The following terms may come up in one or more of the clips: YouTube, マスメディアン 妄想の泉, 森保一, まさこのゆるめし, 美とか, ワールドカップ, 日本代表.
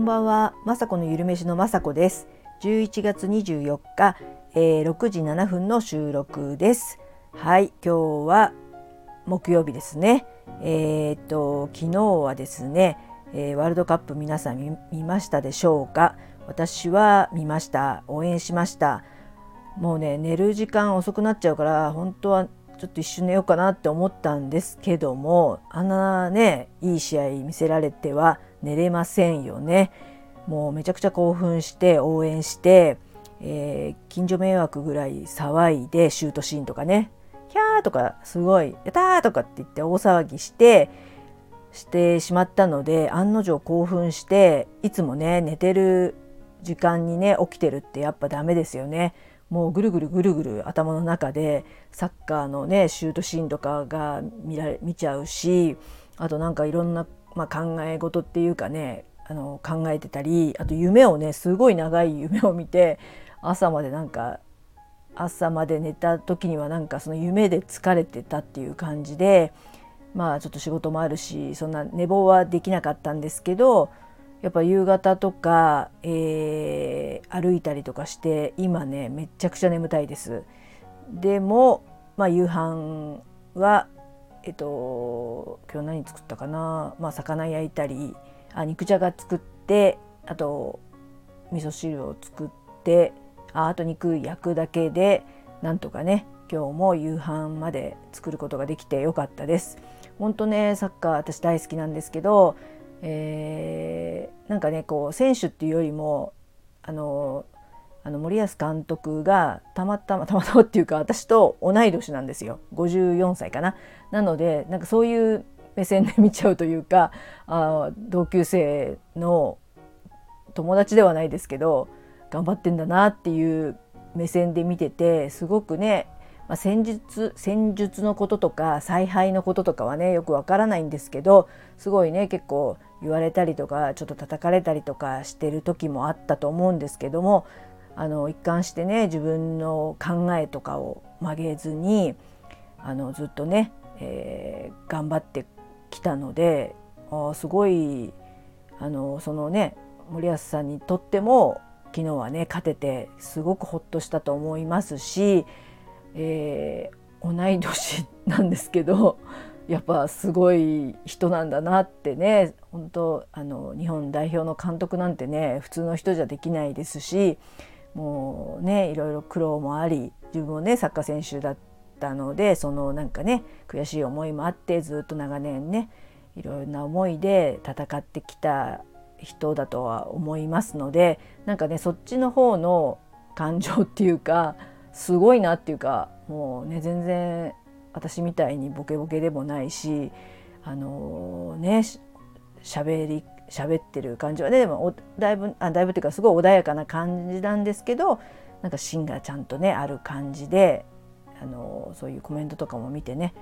こんばんは、まさこのゆるめしのまさこです。11月24日、6時7分の収録です。はい、今日は木曜日ですね。昨日はですね、ワールドカップ皆さん 見ましたでしょうか。私は見ました。応援しました。もうね、寝る時間遅くなっちゃうから本当はちょっと一瞬寝ようかなって思ったんですけども、あんなね、いい試合見せられては寝れませんよね。もうめちゃくちゃ興奮して応援して、近所迷惑ぐらい騒いで、シュートシーンとかね、キャーとかすごいやったーとかって言って大騒ぎしてしまったので、案の定興奮して、いつもね寝てる時間にね起きてるってやっぱダメですよね。もうぐるぐる頭の中でサッカーのねシュートシーンとかが見ちゃうし、あとなんかいろんな、考え事っていうかね、考えてたり、あと夢をね、すごい長い夢を見て、朝まで寝た時にはなんかその夢で疲れてたっていう感じで、ちょっと仕事もあるし、そんな寝坊はできなかったんですけど、やっぱ夕方とか、歩いたりとかして、今ねめちゃくちゃ眠たいです。でも、夕飯は今日何作ったかな、魚焼いたり、肉じゃが作って、あと味噌汁を作って、あと肉焼くだけで、なんとかね今日も夕飯まで作ることができてよかったです。ほんとね、サッカー私大好きなんですけど、なんかね、こう選手っていうよりも森保監督がたまたまっていうか、私と同い年なんですよ。54歳かな。なのでなんかそういう目線で見ちゃうというか、同級生の友達ではないですけど、頑張ってんだなっていう目線で見てて、すごくね、戦術のこととか采配のこととかはねよくわからないんですけど、すごいね結構言われたりとかちょっと叩かれたりとかしてる時もあったと思うんですけども、一貫してね自分の考えとかを曲げずにずっとね、頑張ってきたので、すごいそのね森保さんにとっても昨日はね勝ててすごくほっとしたと思いますし、同い年なんですけどやっぱすごい人なんだなってね、本当日本代表の監督なんてね普通の人じゃできないですし、もうねいろいろ苦労もあり、自分もねサッカー選手だったので、そのなんかね悔しい思いもあって、ずっと長年ねいろんな思いで戦ってきた人だとは思いますので、なんかねそっちの方の感情っていうか、すごいなっていうか、もうね全然私みたいにボケボケでもないし、喋ってる感じはね、でもだいぶっていうかすごい穏やかな感じなんですけど、なんか芯がちゃんとねある感じで、そういうコメントとかも見てね、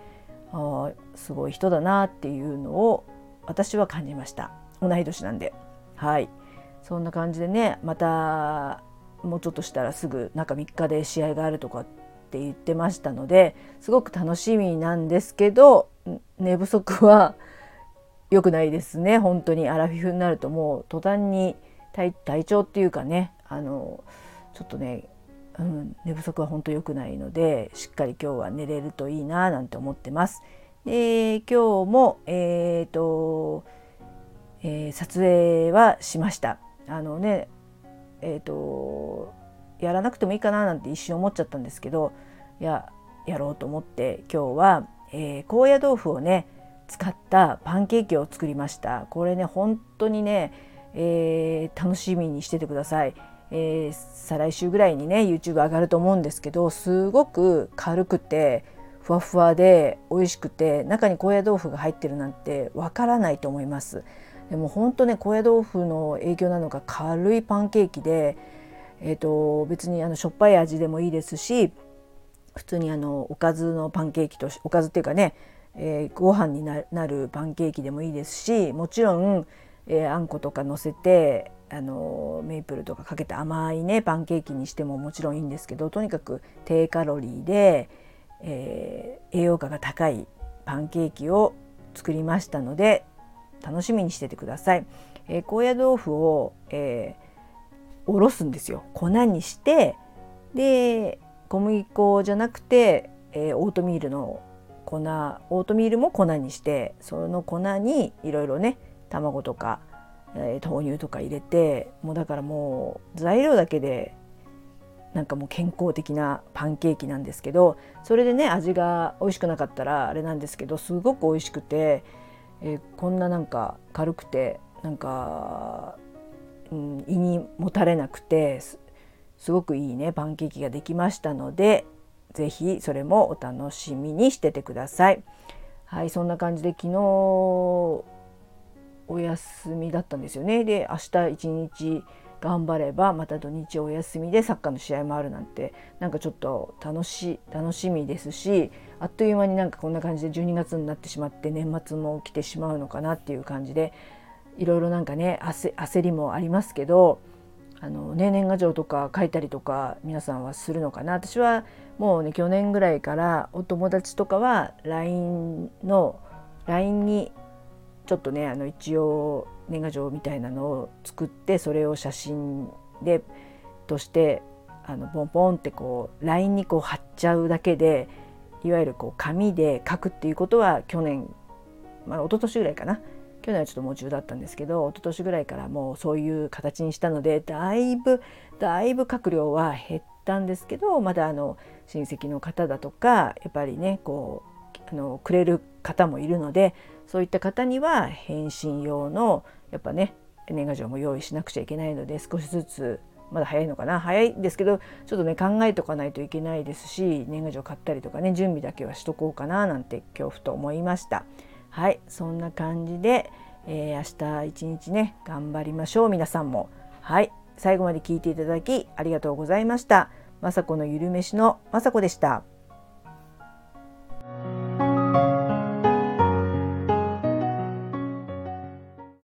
すごい人だなっていうのを私は感じました。同い年なんで。はい、そんな感じでね、またもうちょっとしたらすぐ中3日で試合があるとかって言ってましたので、すごく楽しみなんですけど、寝不足は良くないですね。本当にアラフィフになるともう途端に 体調っていうかね、ちょっとね、寝不足は本当良くないので、しっかり今日は寝れるといいななんて思ってます。で、今日も、撮影はしました。やらなくてもいいかななんて一瞬思っちゃったんですけど、やろうと思って、今日は、高野豆腐をね使ったパンケーキを作りました。これね本当にね、楽しみにしててください。再来週ぐらいにね YouTube 上がると思うんですけど、すごく軽くてふわふわで美味しくて、中に高野豆腐が入ってるなんてわからないと思います。でも本当ね、高野豆腐の影響なのか軽いパンケーキで、別にしょっぱい味でもいいですし、普通におかずのパンケーキと、おかずっていうかね、ご飯になるパンケーキでもいいですし、もちろん、あんことか乗せてメープルとかかけて甘いねパンケーキにしてももちろんいいんですけど、とにかく低カロリーで、栄養価が高いパンケーキを作りましたので楽しみにしててください。高野豆腐を、おろすんですよ。粉にして、で小麦粉じゃなくて、オートミールの粉、オートミールも粉にして、その粉にいろいろね、卵とか、豆乳とか入れて、もうだからもう材料だけでなんかもう健康的なパンケーキなんですけど、それでね、味が美味しくなかったらあれなんですけど、すごく美味しくて、こんななんか軽くてなんか、胃にもたれなくて すごくいいねパンケーキができましたので、ぜひそれもお楽しみにしててください。はい、そんな感じで昨日お休みだったんですよね。で、明日一日頑張ればまた土日お休みでサッカーの試合もあるなんて、なんかちょっと楽しみですし、あっという間になんかこんな感じで12月になってしまって、年末も来てしまうのかなっていう感じで、いろいろなんかね、焦りもありますけど、年賀状とか書いたりとか皆さんはするのかな。私はもうね、去年ぐらいからお友達とかは LINE にちょっとね、一応年賀状みたいなのを作って、それを写真でとしてポンポンってこう LINE にこう貼っちゃうだけで、いわゆるこう紙で書くっていうことは去年、一昨年ぐらいかな、去年はちょっと夢中だったんですけど、一昨年ぐらいからもうそういう形にしたので、だいぶ書く量は減ったんですけど、まだ親戚の方だとか、やっぱりねこうくれる方もいるので、そういった方には返信用のやっぱね、年賀状も用意しなくちゃいけないので、少しずつ、まだ早いのかな、早いですけど、ちょっとね考えとかないといけないですし、年賀状買ったりとかね、準備だけはしとこうかななんて今日ふと思いました。はい、そんな感じで、明日一日ね頑張りましょう、皆さんも。はい、最後まで聞いていただきありがとうございました。まさこのゆるめしのまさこでした。